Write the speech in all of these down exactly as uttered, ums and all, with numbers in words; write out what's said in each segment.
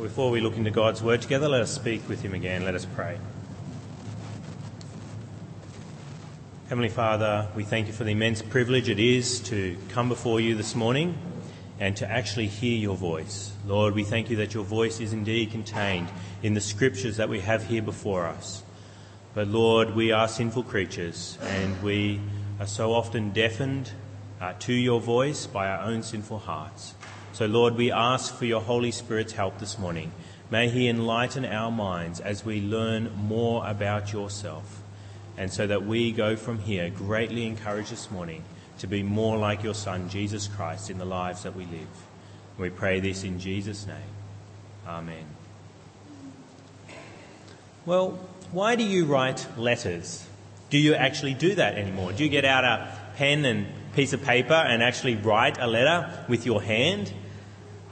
Before we look into God's word together, let us speak with him again. Let us pray. Heavenly Father, we thank you for the immense privilege it is to come before you this morning and to actually hear your voice. Lord, we thank you that your voice is indeed contained in the scriptures that we have here before us. But Lord, we are sinful creatures and we are so often deafened uh, to your voice by our own sinful hearts. So, Lord, we ask for your Holy Spirit's help this morning. May he enlighten our minds as we learn more about yourself, and so that we go from here greatly encouraged this morning to be more like your Son, Jesus Christ, in the lives that we live. And we pray this in Jesus' name. Amen. Well, why do you write letters? Do you actually do that anymore? Do you get out a pen and piece of paper and actually write a letter with your hand?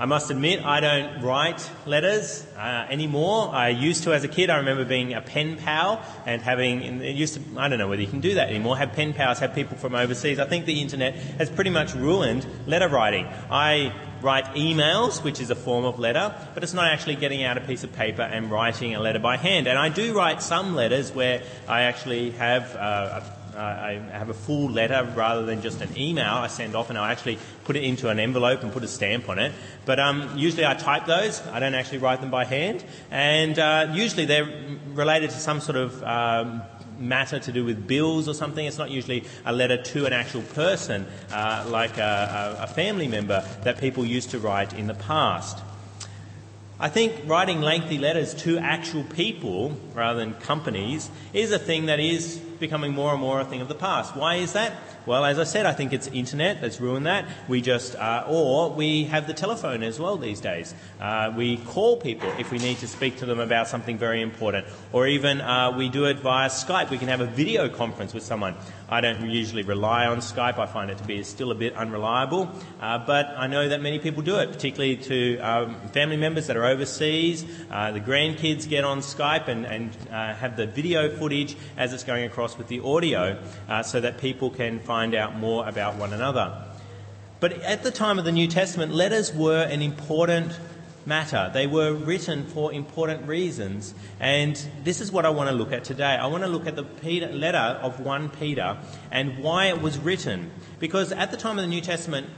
I must admit, I don't write letters uh, anymore. I used to as a kid. I remember being a pen pal and having, and it used to, I don't know whether you can do that anymore, have pen pals, have people from overseas. I think the internet has pretty much ruined letter writing. I write emails, which is a form of letter, but it's not actually getting out a piece of paper and writing a letter by hand. And I do write some letters where I actually have uh, a I have a full letter rather than just an email I send off, and I actually put it into an envelope and put a stamp on it. But um, usually I type those. I don't actually write them by hand. And uh, usually they're related to some sort of um, matter to do with bills or something. It's not usually a letter to an actual person, uh, like a, a family member that people used to write in the past. I think writing lengthy letters to actual people rather than companies is a thing that is becoming more and more a thing of the past. Why is that? Well, as I said, I think it's internet that's ruined that. We just, uh, or we have the telephone as well these days. Uh, we call people if we need to speak to them about something very important, or even uh, we do it via Skype. We can have a video conference with someone. I don't usually rely on Skype. I find it to be still a bit unreliable, uh, but I know that many people do it, particularly to um, family members that are overseas. Uh, the grandkids get on Skype and, and uh, have the video footage as it's going across with the audio, uh, so that people can find out more about one another. But at the time of the New Testament, letters were an important matter. They were written for important reasons, and this is what I want to look at today. I want to look at the Peter, letter of First Peter and why it was written, because at the time of the New Testament,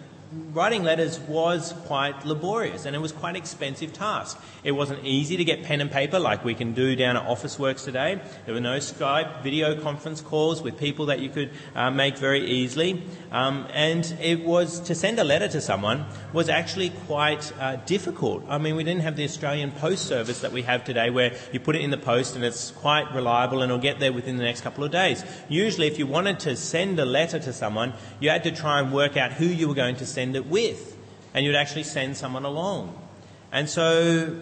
writing letters was quite laborious and it was quite an expensive task. It wasn't easy to get pen and paper like we can do down at Officeworks today. There were no Skype video conference calls with people that you could uh, make very easily. Um, and it was, to send a letter to someone was actually quite uh, difficult. I mean, we didn't have the Australian Post Service that we have today, where you put it in the post and it's quite reliable and it'll get there within the next couple of days. Usually if you wanted to send a letter to someone, you had to try and work out who you were going to send Send it with, and you'd actually send someone along. And so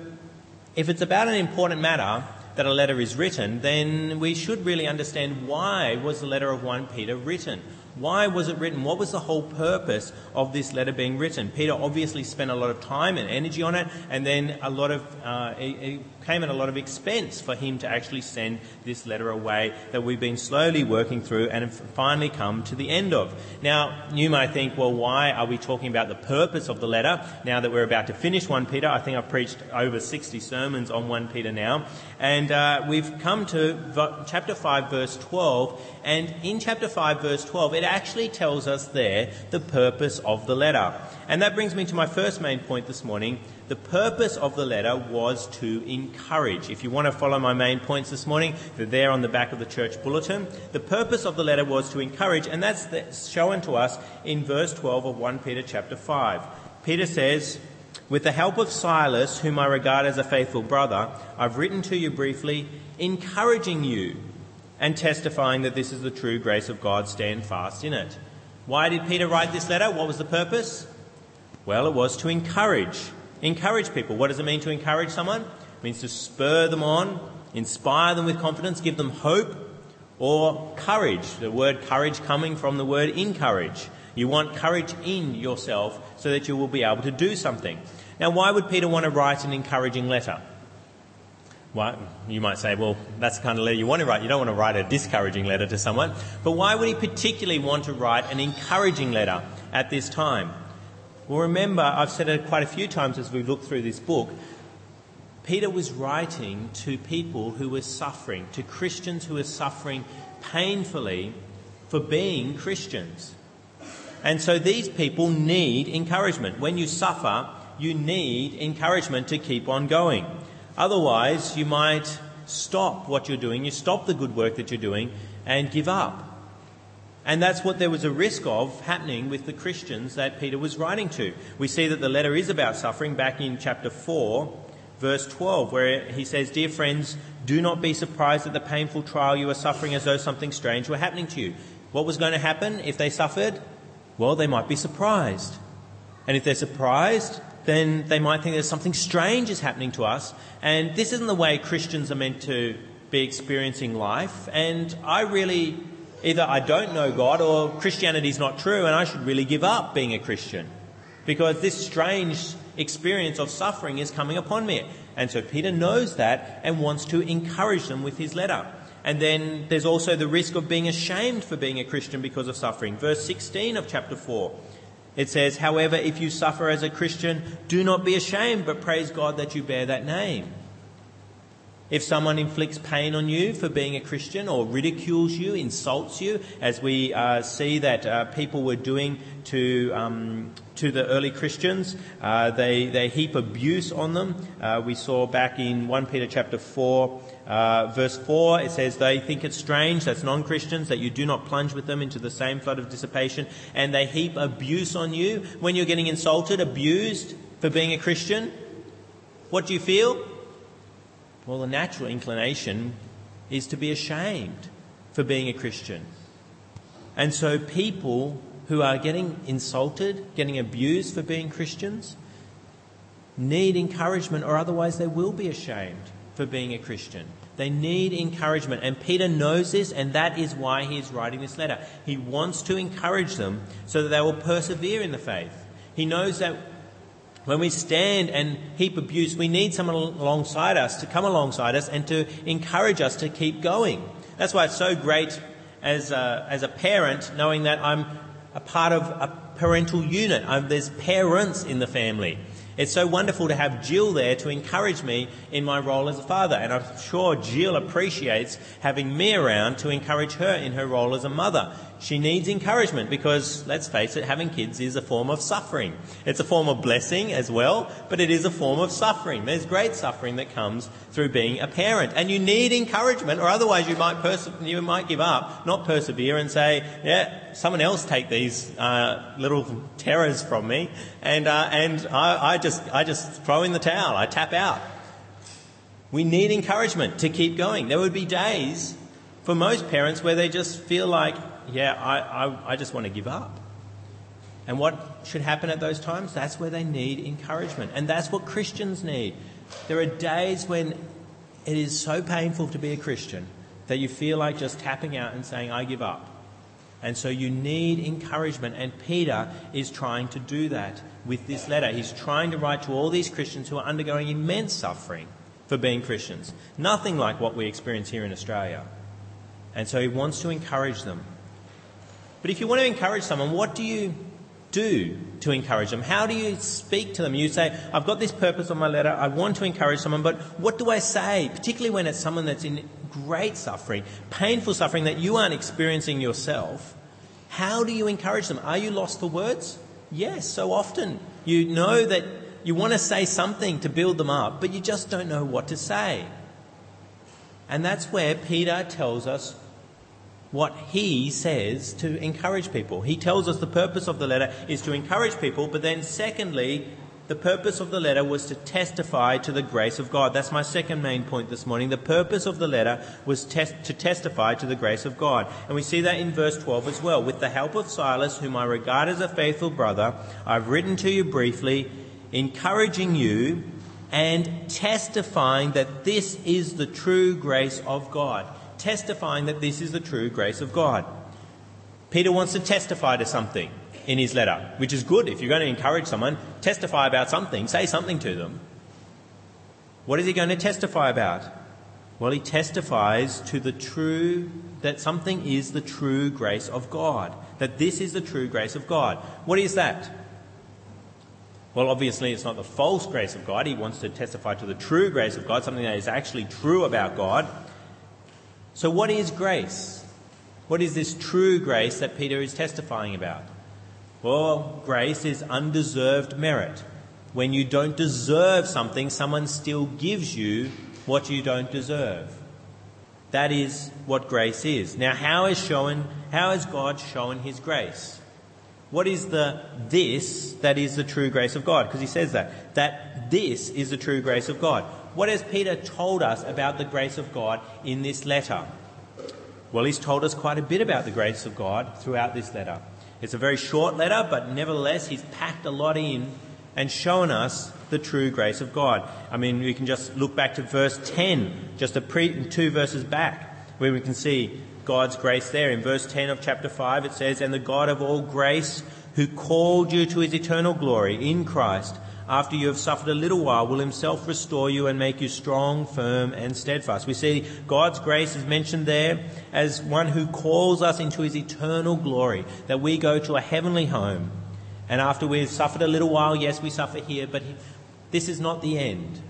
if it's about an important matter that a letter is written, then we should really understand, why was the letter of First Peter written? Why was it written? What was the whole purpose of this letter being written? Peter obviously spent a lot of time and energy on it, and then a lot of uh, it came at a lot of expense for him to actually send this letter away that we've been slowly working through and have finally come to the end of. Now, you might think, well, why are we talking about the purpose of the letter now that we're about to finish First Peter? I think I've preached over sixty sermons on First Peter now, and And uh, we've come to chapter five, verse twelve, and in chapter five, verse twelve, it actually tells us there the purpose of the letter. And that brings me to my first main point this morning. The purpose of the letter was to encourage. If you want to follow my main points this morning, they're there on the back of the church bulletin. The purpose of the letter was to encourage, and that's shown to us in verse twelve of First Peter chapter five. Peter says, "With the help of Silas, whom I regard as a faithful brother, I've written to you briefly, encouraging you and testifying that this is the true grace of God. Stand fast in it." Why did Peter write this letter? What was the purpose? Well, it was to encourage. Encourage people. What does it mean to encourage someone? It means to spur them on, inspire them with confidence, give them hope or courage. The word courage coming from the word encourage. You want courage in yourself so that you will be able to do something. Now, why would Peter want to write an encouraging letter? Well, you might say, well, that's the kind of letter you want to write. You don't want to write a discouraging letter to someone. But why would he particularly want to write an encouraging letter at this time? Well, remember, I've said it quite a few times as we've looked through this book. Peter was writing to people who were suffering, to Christians who were suffering painfully for being Christians. And so these people need encouragement. When you suffer, you need encouragement to keep on going. Otherwise, you might stop what you're doing, you stop the good work that you're doing and give up. And that's what there was a risk of happening with the Christians that Peter was writing to. We see that the letter is about suffering back in chapter four, verse twelve, where he says, "Dear friends, do not be surprised at the painful trial you are suffering as though something strange were happening to you." What was going to happen if they suffered? Well, they might be surprised. And if they're surprised, then they might think there's something strange is happening to us. And this isn't the way Christians are meant to be experiencing life. And I really... Either I don't know God or Christianity is not true and I should really give up being a Christian because this strange experience of suffering is coming upon me. And so Peter knows that and wants to encourage them with his letter. And then there's also the risk of being ashamed for being a Christian because of suffering. Verse sixteen of chapter four, it says, "However, if you suffer as a Christian, do not be ashamed, but praise God that you bear that name." If someone inflicts pain on you for being a Christian or ridicules you, insults you, as we uh, see that uh, people were doing to um, to the early Christians, uh, they they heap abuse on them. Uh, we saw back in First Peter chapter four, uh, verse four, it says, "They think it strange," that's non-Christians, "that you do not plunge with them into the same flood of dissipation," and they heap abuse on you. When you're getting insulted, abused for being a Christian, what do you feel? Well, the natural inclination is to be ashamed for being a Christian. And so people who are getting insulted, getting abused for being Christians, need encouragement, or otherwise they will be ashamed for being a Christian. They need encouragement. And Peter knows this, and that is why he is writing this letter. He wants to encourage them so that they will persevere in the faith. He knows that when we stand and heap abuse, we need someone alongside us to come alongside us and to encourage us to keep going. That's why it's so great as a, as a parent, knowing that I'm a part of a parental unit. I'm, there's parents in the family. It's so wonderful to have Jill there to encourage me in my role as a father. And I'm sure Jill appreciates having me around to encourage her in her role as a mother. She needs encouragement because, let's face it, having kids is a form of suffering. It's a form of blessing as well, but it is a form of suffering. There's great suffering that comes through being a parent. And you need encouragement, or otherwise you might perse- you might give up, not persevere, and say, yeah, someone else take these uh, little terrors from me, and uh, and I, I just I just throw in the towel, I tap out. We need encouragement to keep going. There would be days for most parents where they just feel like, yeah, I, I, I just want to give up. And what should happen at those times? That's where they need encouragement. And that's what Christians need. There are days when it is so painful to be a Christian that you feel like just tapping out and saying, I give up. And so you need encouragement. And Peter is trying to do that with this letter. He's trying to write to all these Christians who are undergoing immense suffering for being Christians. Nothing like what we experience here in Australia. And so he wants to encourage them. But if you want to encourage someone, what do you do to encourage them? How do you speak to them? You say, I've got this purpose on my letter, I want to encourage someone, but what do I say? Particularly when it's someone that's in great suffering, painful suffering that you aren't experiencing yourself. How do you encourage them? Are you lost for words? Yes, so often. You know that you want to say something to build them up, but you just don't know what to say. And that's where Peter tells us what he says to encourage people. He tells us the purpose of the letter is to encourage people, but then secondly, the purpose of the letter was to testify to the grace of God. That's my second main point this morning. The purpose of the letter was tes- to testify to the grace of God. And we see that in verse twelve as well. "With the help of Silas, whom I regard as a faithful brother, I've written to you briefly, encouraging you and testifying that this is the true grace of God." Testifying that this is the true grace of God. Peter wants to testify to something in his letter, which is good. If you're going to encourage someone, testify about something, say something to them. What is he going to testify about? Well, he testifies to the true, that something is the true grace of God, that this is the true grace of God. What is that? Well, obviously, it's not the false grace of God. He wants to testify to the true grace of God, something that is actually true about God. So what is grace? What is this true grace that Peter is testifying about? Well, grace is undeserved merit. When you don't deserve something, someone still gives you what you don't deserve. That is what grace is. Now, how is shown? How has God shown his grace? What is the this that is the true grace of God? Because he says that. That this is the true grace of God. What has Peter told us about the grace of God in this letter? Well, he's told us quite a bit about the grace of God throughout this letter. It's a very short letter, but nevertheless, he's packed a lot in and shown us the true grace of God. I mean, we can just look back to verse ten, just a pre- two verses back, where we can see God's grace there. In verse ten of chapter five, it says, "And the God of all grace, who called you to his eternal glory in Christ, after you have suffered a little while, will himself restore you and make you strong, firm and steadfast." We see God's grace is mentioned there as one who calls us into his eternal glory, that we go to a heavenly home. And after we've suffered a little while, yes, we suffer here, but this is not the end.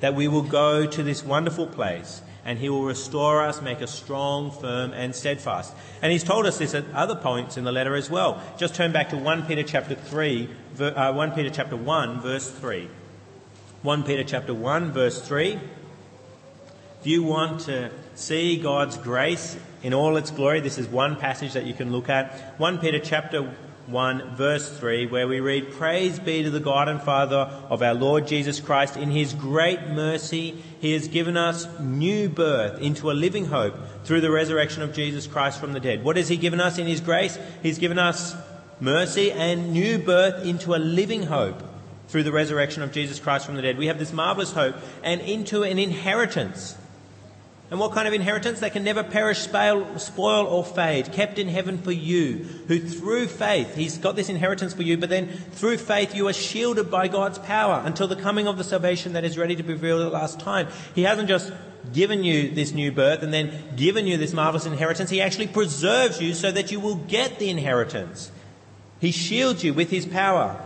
That we will go to this wonderful place and he will restore us, make us strong, firm and steadfast. And he's told us this at other points in the letter as well. Just turn back to First Peter chapter three, uh, First Peter chapter one, verse three. First Peter chapter one, verse three. If you want to see God's grace in all its glory, this is one passage that you can look at. First Peter chapter one verse three, where we read, "Praise be to the God and Father of our Lord Jesus Christ. In his great mercy he has given us new birth into a living hope through the resurrection of Jesus Christ from the dead." What has he given us in his grace? He's given us mercy and new birth into a living hope through the resurrection of Jesus Christ from the dead. We have this marvelous hope and into an inheritance. And what kind of inheritance? That can never perish, spoil or fade, kept in heaven for you, who through faith, he's got this inheritance for you, but then through faith you are shielded by God's power until the coming of the salvation that is ready to be revealed at the last time. He hasn't just given you this new birth and then given you this marvelous inheritance. He actually preserves you so that you will get the inheritance. He shields you with his power.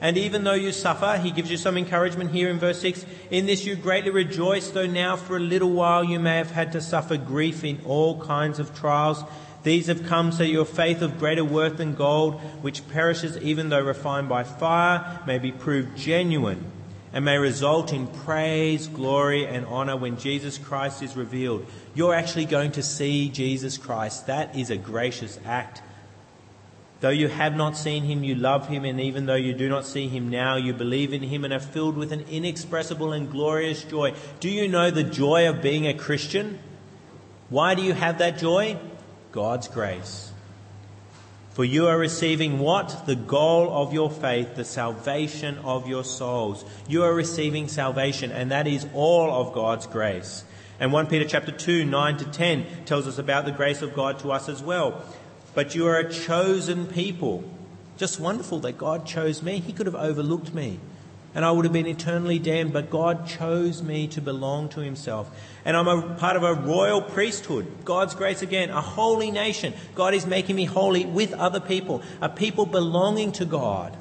And even though you suffer, he gives you some encouragement here in verse six. "In this you greatly rejoice, though now for a little while you may have had to suffer grief in all kinds of trials. These have come so your faith of greater worth than gold, which perishes even though refined by fire, may be proved genuine and may result in praise, glory and honour when Jesus Christ is revealed." You're actually going to see Jesus Christ. That is a gracious act. "Though you have not seen him, you love him, and even though you do not see him now, you believe in him and are filled with an inexpressible and glorious joy." Do you know the joy of being a Christian? Why do you have that joy? God's grace. "For you are receiving" what? "The goal of your faith, the salvation of your souls." You are receiving salvation, and that is all of God's grace. And First Peter chapter two, nine to ten tells us about the grace of God to us as well. "But you are a chosen people." Just wonderful that God chose me. He could have overlooked me and I would have been eternally damned, but God chose me to belong to himself. "And I'm a part of a royal priesthood." God's grace again. "A holy nation." God is making me holy with other people. A people belonging to God.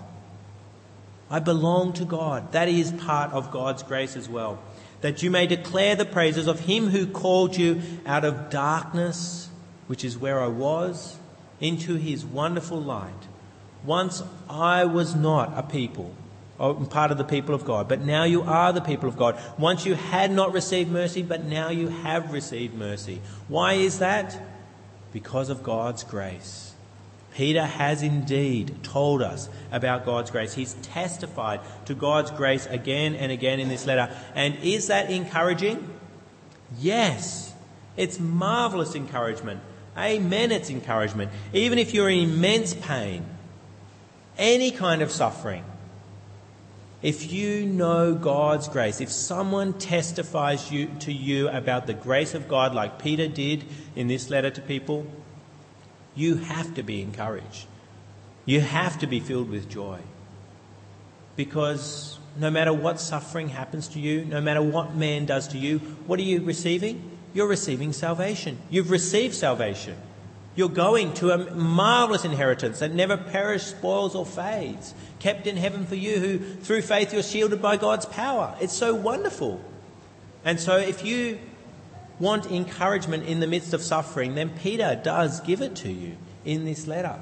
I belong to God. That is part of God's grace as well. "That you may declare the praises of him who called you out of darkness," which is where I was, "into his wonderful light. Once I was not a people, or part of the people of God, but now you are the people of God. Once you had not received mercy, but now you have received mercy." Why is that? Because of God's grace. Peter has indeed told us about God's grace. He's testified to God's grace again and again in this letter. And is that encouraging? Yes, it's marvelous encouragement. Amen, it's encouragement. Even if you're in immense pain, any kind of suffering, if you know God's grace, if someone testifies you, to you about the grace of God like Peter did in this letter to people, you have to be encouraged. You have to be filled with joy. Because no matter what suffering happens to you, no matter what man does to you, what are you receiving? You're receiving salvation. You've received salvation. You're going to a marvellous inheritance that never perishes, spoils or fades, kept in heaven for you who through faith you're shielded by God's power. It's so wonderful. And so if you want encouragement in the midst of suffering, then Peter does give it to you in this letter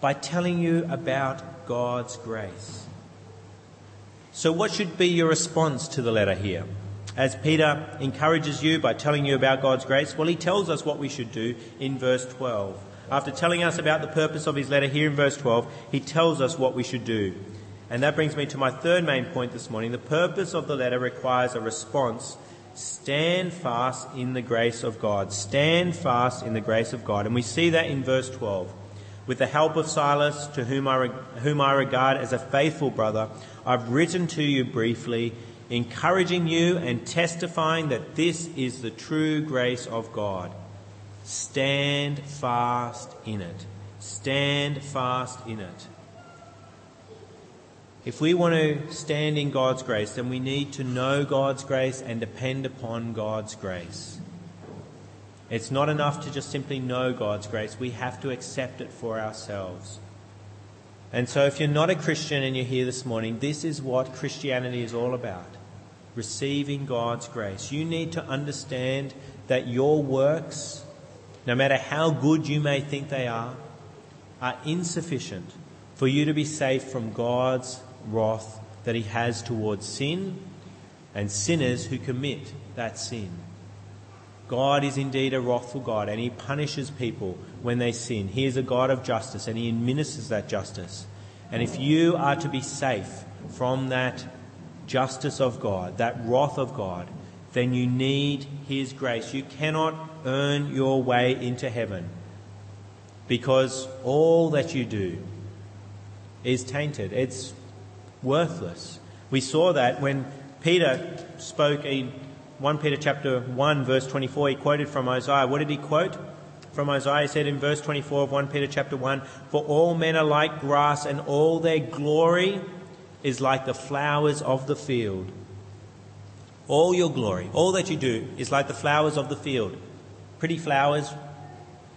by telling you about God's grace. So what should be your response to the letter here? As Peter encourages you by telling you about God's grace, well, he tells us what we should do in verse twelve. After telling us about the purpose of his letter here in verse twelve, he tells us what we should do. And that brings me to my third main point this morning. The purpose of the letter requires a response. Stand fast in the grace of God. Stand fast in the grace of God. And we see that in verse twelve. With the help of Silas, to whom I, whom I regard as a faithful brother, I've written to you briefly, encouraging you and testifying that this is the true grace of God. Stand fast in it. Stand fast in it. If we want to stand in God's grace, then we need to know God's grace and depend upon God's grace. It's not enough to just simply know God's grace. We have to accept it for ourselves. And so if you're not a Christian and you're here this morning, this is what Christianity is all about, receiving God's grace. You need to understand that your works, no matter how good you may think they are, are insufficient for you to be safe from God's wrath that he has towards sin and sinners who commit that sin. God is indeed a wrathful God, and he punishes people when they sin. He is a God of justice, and he administers that justice. And if you are to be safe from that justice of God, that wrath of God, then you need his grace. You cannot earn your way into heaven, because all that you do is tainted. It's worthless. We saw that when Peter spoke in First Peter chapter one, verse twenty-four, he quoted from Isaiah. What did he quote from Isaiah? He said in verse twenty-four of First Peter chapter one, "For all men are like grass, and all their glory is like the flowers of the field." All your glory, all that you do, is like the flowers of the field. Pretty flowers,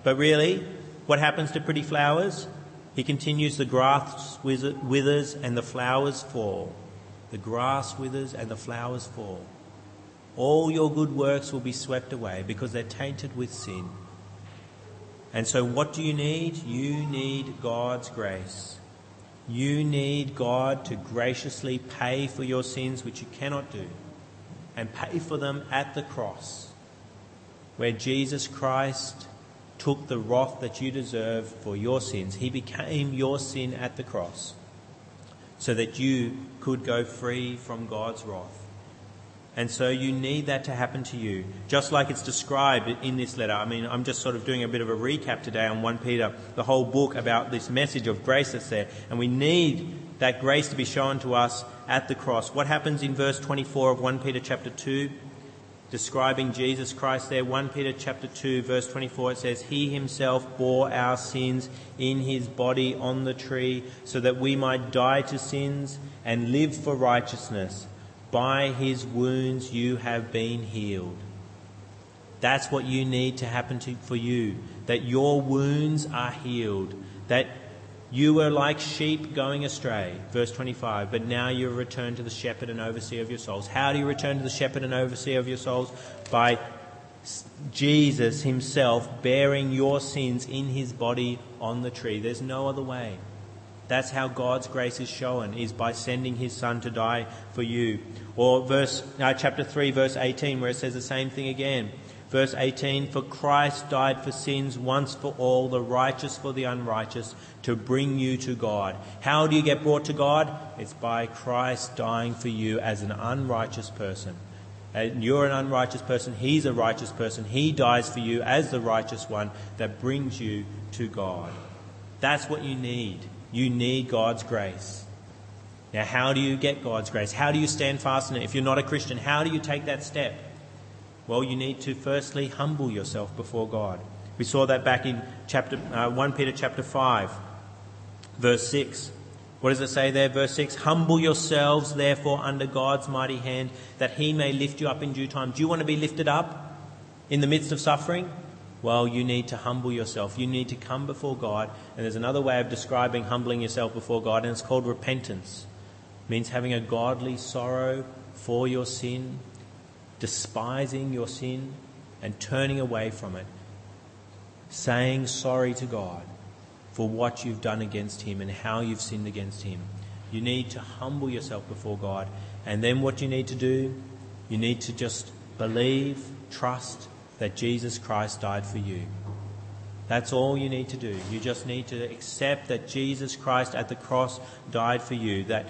but really, what happens to pretty flowers? He continues, "The grass withers and the flowers fall." The grass withers and the flowers fall. All your good works will be swept away because they're tainted with sin. And so what do you need? You need God's grace. You need God to graciously pay for your sins, which you cannot do, and pay for them at the cross, where Jesus Christ took the wrath that you deserve for your sins. He became your sin at the cross so that you could go free from God's wrath. And so you need that to happen to you, just like it's described in this letter. I mean, I'm just sort of doing a bit of a recap today on First Peter, the whole book, about this message of grace that's there. And we need that grace to be shown to us at the cross. What happens in verse twenty-four of First Peter chapter two, describing Jesus Christ there? First Peter chapter two, verse twenty-four, it says, "He himself bore our sins in his body on the tree, so that we might die to sins and live for righteousness. By his wounds you have been healed." That's what you need to happen to, for you, that your wounds are healed, that you were like sheep going astray, verse twenty-five, but now you return to the shepherd and overseer of your souls. How do you return to the shepherd and overseer of your souls? By Jesus himself bearing your sins in his body on the tree. There's no other way. That's how God's grace is shown, is by sending his son to die for you. Or verse uh, chapter three, verse eighteen, where it says the same thing again. Verse eighteen, "For Christ died for sins once for all, the righteous for the unrighteous, to bring you to God." How do you get brought to God? It's by Christ dying for you as an unrighteous person. And you're an unrighteous person. He's a righteous person. He dies for you as the righteous one that brings you to God. That's what you need. You need God's grace. Now, how do you get God's grace? How do you stand fast in it? If you're not a Christian, how do you take that step? Well, you need to firstly humble yourself before God. We saw that back in chapter uh, First Peter chapter five, verse six. What does it say there? Verse six, "Humble yourselves, therefore, under God's mighty hand, that he may lift you up in due time." Do you want to be lifted up in the midst of suffering? Well, you need to humble yourself. You need to come before God. And there's another way of describing humbling yourself before God, and it's called repentance. It means having a godly sorrow for your sin, despising your sin, and turning away from it. Saying sorry to God for what you've done against him and how you've sinned against him. You need to humble yourself before God. And then what you need to do, you need to just believe, trust that Jesus Christ died for you. That's all you need to do. You just need to accept that Jesus Christ at the cross died for you. That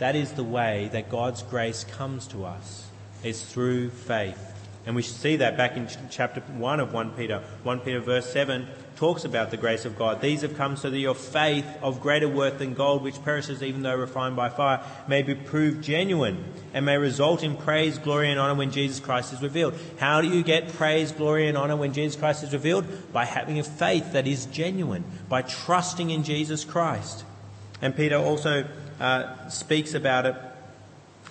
that is the way that God's grace comes to us, is through faith. And we see that back in chapter one of First Peter. First Peter verse seven talks about the grace of God. These have come so that your faith, of greater worth than gold, which perishes even though refined by fire, may be proved genuine and may result in praise, glory and honour when Jesus Christ is revealed. How do you get praise, glory and honour when Jesus Christ is revealed? By having a faith that is genuine, by trusting in Jesus Christ. And Peter also uh, speaks about it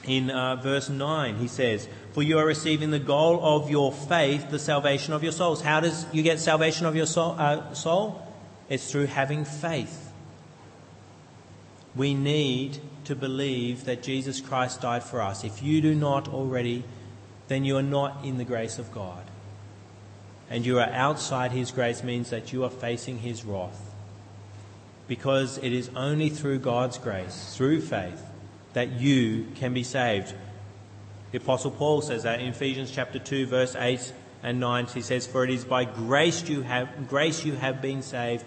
in uh, verse nine. He says, for you are receiving the goal of your faith, the salvation of your souls. How does you get salvation of your soul? Uh, soul? It's through having faith. We need to believe that Jesus Christ died for us. If you do not already, then you are not in the grace of God. And you are outside his grace means that you are facing his wrath. Because it is only through God's grace, through faith, that you can be saved. The Apostle Paul says that in Ephesians chapter two, verse eight and nine. He says, for it is by grace you have grace you have been saved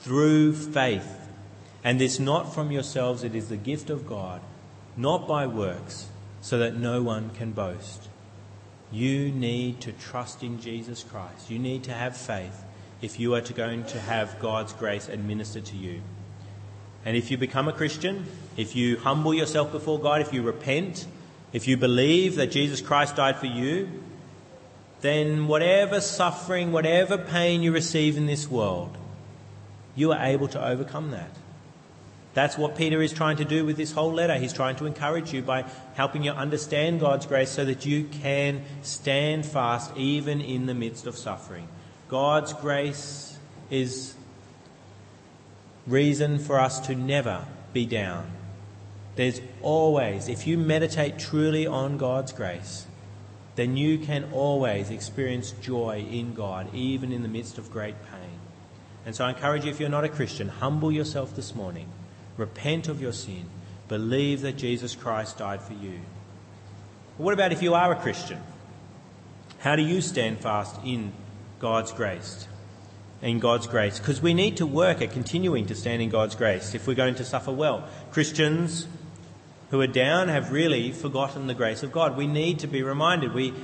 through faith. And this not from yourselves, it is the gift of God, not by works, so that no one can boast. You need to trust in Jesus Christ. You need to have faith if you are to going to have God's grace administered to you. And if you become a Christian, if you humble yourself before God, if you repent, if you believe that Jesus Christ died for you, then whatever suffering, whatever pain you receive in this world, you are able to overcome that. That's what Peter is trying to do with this whole letter. He's trying to encourage you by helping you understand God's grace so that you can stand fast even in the midst of suffering. God's grace is reason for us to never be down. There's always, if you meditate truly on God's grace, then you can always experience joy in God, even in the midst of great pain. And so I encourage you, if you're not a Christian, humble yourself this morning. Repent of your sin. Believe that Jesus Christ died for you. But what about if you are a Christian? How do you stand fast in God's grace? In God's grace, because we need to work at continuing to stand in God's grace if we're going to suffer well. Christians who are down have really forgotten the grace of God. We need to be reminded. We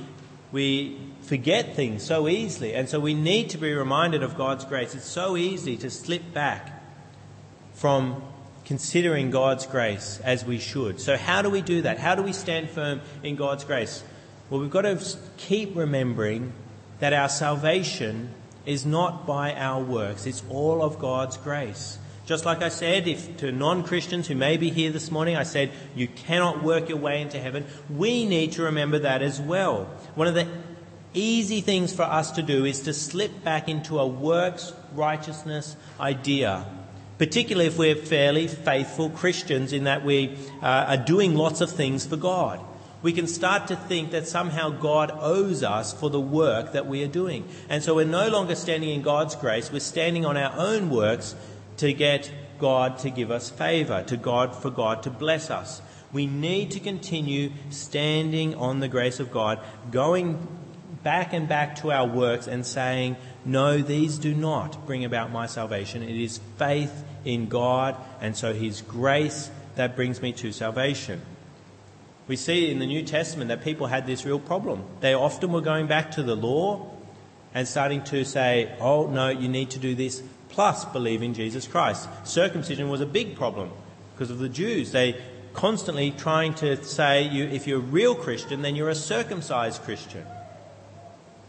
we forget things so easily, and so we need to be reminded of God's grace. It's so easy to slip back from considering God's grace as we should. So how do we do that? How do we stand firm in God's grace? Well, we've got to keep remembering that our salvation is not by our works. It's all of God's grace. Just like I said, if to non-Christians who may be here this morning, I said, you cannot work your way into heaven. We need to remember that as well. One of the easy things for us to do is to slip back into a works righteousness idea, particularly if we're fairly faithful Christians in that we uh, are doing lots of things for God. We can start to think that somehow God owes us for the work that we are doing. And so we're no longer standing in God's grace. We're standing on our own works to get God to give us favour, to God for God to bless us. We need to continue standing on the grace of God, going back and back to our works and saying, no, these do not bring about my salvation. It is faith in God and so his grace that brings me to salvation. We see in the New Testament that people had this real problem. They often were going back to the law and starting to say, oh, no, you need to do this, plus believe in Jesus Christ. Circumcision was a big problem because of the Jews. They constantly trying to say, you, if you're a real Christian, then you're a circumcised Christian.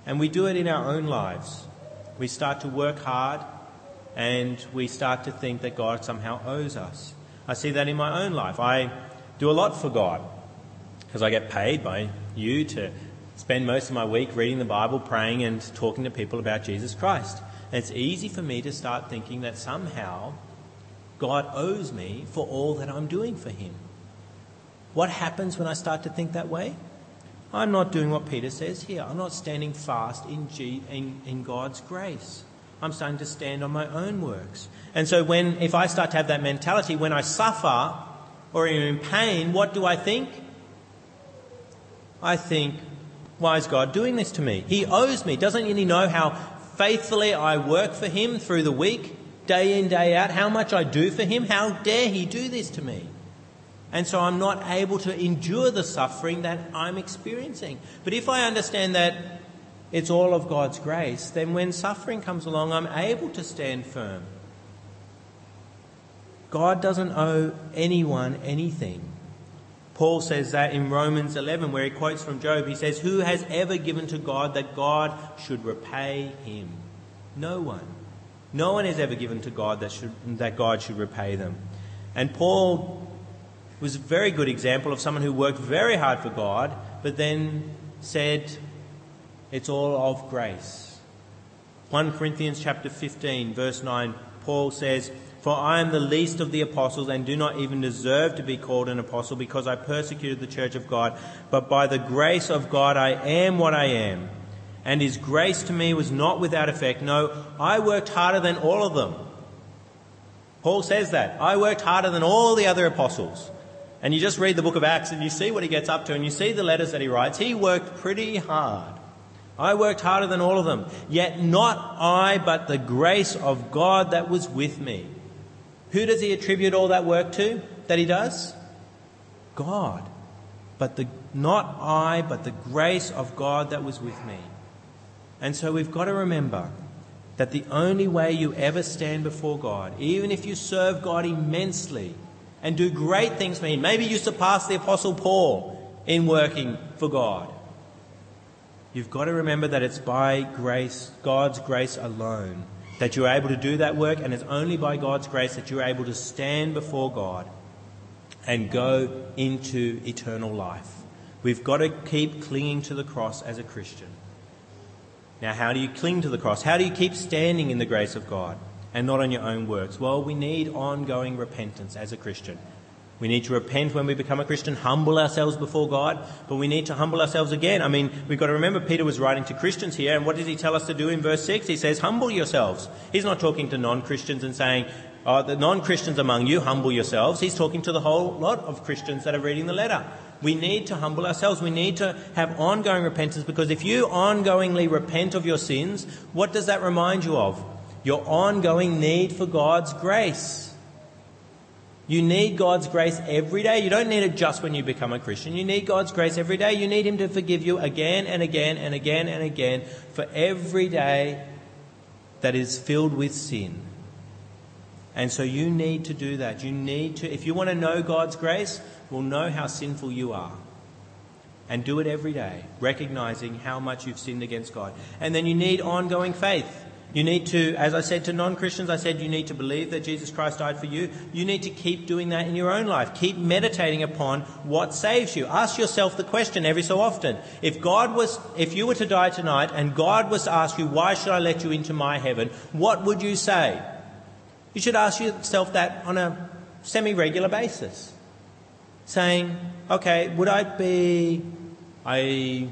And we do it in our own lives. We start to work hard and we start to think that God somehow owes us. I see that in my own life. I do a lot for God, because I get paid by you to spend most of my week reading the Bible, praying and talking to people about Jesus Christ. And it's easy for me to start thinking that somehow God owes me for all that I'm doing for him. What happens when I start to think that way? I'm not doing what Peter says here. I'm not standing fast in, G, in, in God's grace. I'm starting to stand on my own works. And so when, if I start to have that mentality, when I suffer or am in pain, what do I think? I think, why is God doing this to me? He owes me. Doesn't he know how faithfully I work for him through the week, day in, day out, how much I do for him? How dare he do this to me? And so I'm not able to endure the suffering that I'm experiencing. But if I understand that it's all of God's grace, then when suffering comes along, I'm able to stand firm. God doesn't owe anyone anything. Paul says that in Romans eleven, where he quotes from Job. He says, "Who has ever given to God that God should repay him? No one. No one has ever given to God that should, that God should repay them." And Paul was a very good example of someone who worked very hard for God, but then said, "It's all of grace." First Corinthians chapter fifteen, verse nine, Paul says, "For I am the least of the apostles and do not even deserve to be called an apostle because I persecuted the church of God. But by the grace of God I am what I am. And his grace to me was not without effect. No, I worked harder than all of them." Paul says that. I worked harder than all the other apostles. And you just read the book of Acts and you see what he gets up to and you see the letters that he writes. He worked pretty hard. I worked harder than all of them, yet not I, but the grace of God that was with me. Who does he attribute all that work to that he does? God. But the not I, but the grace of God that was with me. And so we've got to remember that the only way you ever stand before God, even if you serve God immensely and do great things for him, maybe you surpass the Apostle Paul in working for God. You've got to remember that it's by grace, God's grace alone, that you're able to do that work, and it's only by God's grace that you're able to stand before God and go into eternal life. We've got to keep clinging to the cross as a Christian. Now, how do you cling to the cross? How do you keep standing in the grace of God and not on your own works? Well, we need ongoing repentance as a Christian. We need to repent when we become a Christian, humble ourselves before God, but we need to humble ourselves again. I mean, we've got to remember Peter was writing to Christians here, and what does he tell us to do in verse six? He says, humble yourselves. He's not talking to non-Christians and saying, oh, the non-Christians among you, humble yourselves. He's talking to the whole lot of Christians that are reading the letter. We need to humble ourselves. We need to have ongoing repentance, because if you ongoingly repent of your sins, what does that remind you of? Your ongoing need for God's grace. You need God's grace every day. You don't need it just when you become a Christian. You need God's grace every day. You need him to forgive you again and again and again and again for every day that is filled with sin. And so you need to do that. You need to, if you want to know God's grace, you'll know how sinful you are. And do it every day, recognizing how much you've sinned against God. And then you need ongoing faith. You need to, as I said to non-Christians, I said you need to believe that Jesus Christ died for you. You need to keep doing that in your own life. Keep meditating upon what saves you. Ask yourself the question every so often. If God was, if you were to die tonight and God was to ask you, why should I let you into my heaven? What would you say? You should ask yourself that on a semi-regular basis. Saying, okay, would I be, I,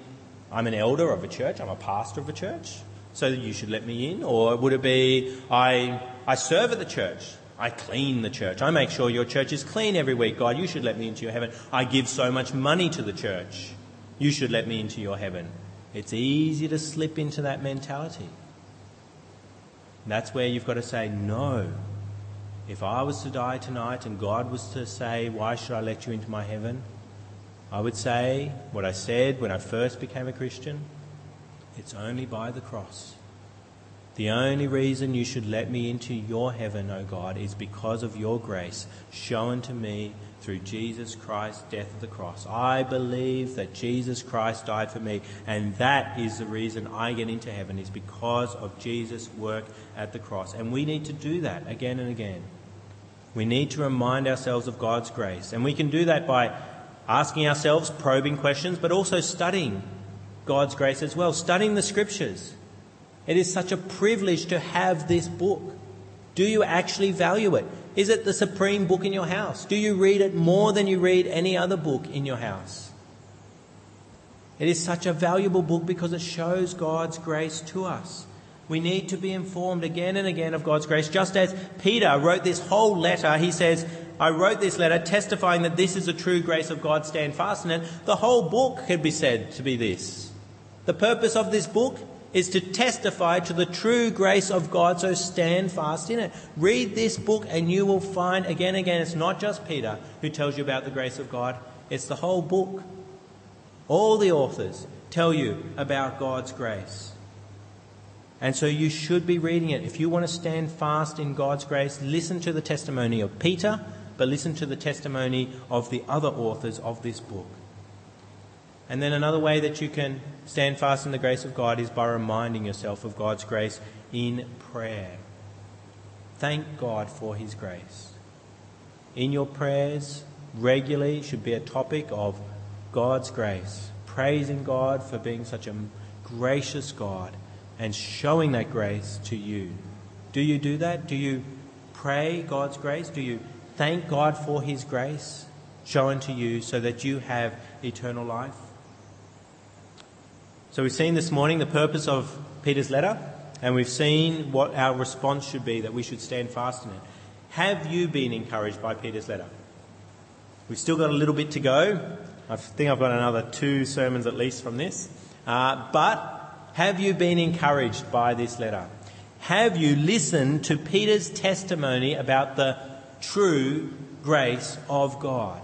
I'm an elder of a church, I'm a pastor of a church, so that you should let me in? Or would it be, I I serve at the church, I clean the church, I make sure your church is clean every week, God, you should let me into your heaven. I give so much money to the church, you should let me into your heaven. It's easy to slip into that mentality. And that's where you've got to say, no. If I was to die tonight and God was to say, why should I let you into my heaven? I would say what I said when I first became a Christian. It's only by the cross. The only reason you should let me into your heaven, O God, is because of your grace shown to me through Jesus Christ's death at the cross. I believe that Jesus Christ died for me, and that is the reason I get into heaven, is because of Jesus' work at the cross. And we need to do that again and again. We need to remind ourselves of God's grace. And we can do that by asking ourselves probing questions, but also studying God's grace as well. Studying the scriptures. It is such a privilege to have this book. Do you actually value it? Is it the supreme book in your house? Do you read it more than you read any other book in your house? It is such a valuable book because it shows God's grace to us. We need to be informed again and again of God's grace. Just as Peter wrote this whole letter, he says, I wrote this letter testifying that this is the true grace of God, stand fast in it. The whole book could be said to be this. The purpose of this book is to testify to the true grace of God, so stand fast in it. Read this book and you will find again and again, it's not just Peter who tells you about the grace of God, it's the whole book. All the authors tell you about God's grace. And so you should be reading it. If you want to stand fast in God's grace, listen to the testimony of Peter, but listen to the testimony of the other authors of this book. And then another way that you can stand fast in the grace of God is by reminding yourself of God's grace in prayer. Thank God for his grace. In your prayers, regularly should be a topic of God's grace, praising God for being such a gracious God and showing that grace to you. Do you do that? Do you pray God's grace? Do you thank God for his grace shown to you so that you have eternal life? So we've seen this morning the purpose of Peter's letter, and we've seen what our response should be, that we should stand fast in it. Have you been encouraged by Peter's letter? We've still got a little bit to go. I think I've got another two sermons at least from this. Uh, but have you been encouraged by this letter? Have you listened to Peter's testimony about the true grace of God?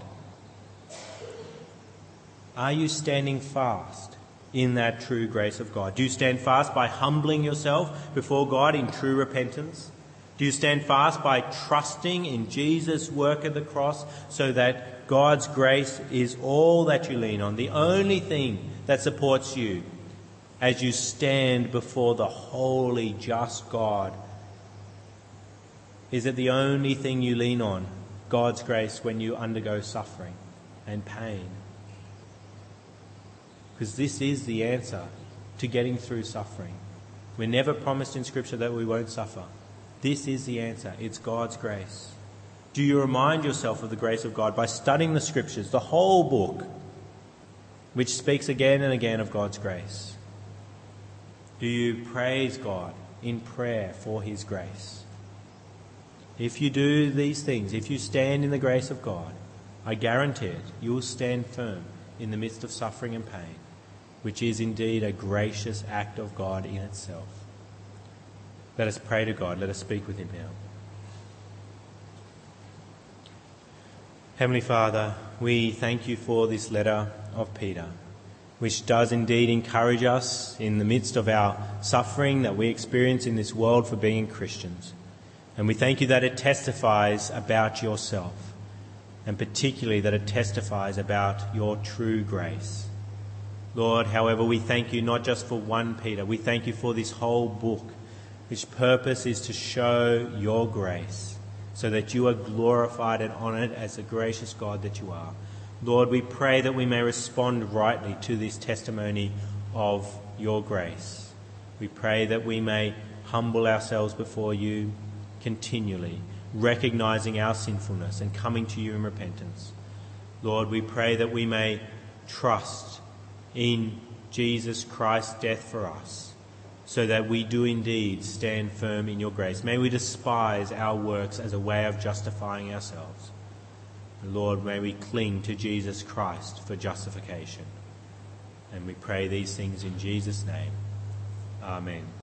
Are you standing fast in that true grace of God? Do you stand fast by humbling yourself before God in true repentance? Do you stand fast by trusting in Jesus' work at the cross so that God's grace is all that you lean on, the only thing that supports you? As you stand before the holy, just God, is it the only thing you lean on? God's grace when you undergo suffering and pain? Because this is the answer to getting through suffering. We're never promised in Scripture that we won't suffer. This is the answer. It's God's grace. Do you remind yourself of the grace of God by studying the Scriptures, the whole book, which speaks again and again of God's grace? Do you praise God in prayer for his grace? If you do these things, if you stand in the grace of God, I guarantee it, you will stand firm in the midst of suffering and pain, which is indeed a gracious act of God in itself. Let us pray to God. Let us speak with him now. Heavenly Father, we thank you for this letter of Peter, which does indeed encourage us in the midst of our suffering that we experience in this world for being Christians. And we thank you that it testifies about yourself, and particularly that it testifies about your true grace. Lord, however, we thank you not just for First Peter, we thank you for this whole book, whose purpose is to show your grace, so that you are glorified and honoured as the gracious God that you are. Lord, we pray that we may respond rightly to this testimony of your grace. We pray that we may humble ourselves before you continually, recognising our sinfulness and coming to you in repentance. Lord, we pray that we may trust in Jesus Christ's death for us, so that we do indeed stand firm in your grace. May we despise our works as a way of justifying ourselves. Lord, may we cling to Jesus Christ for justification. And we pray these things in Jesus' name. Amen.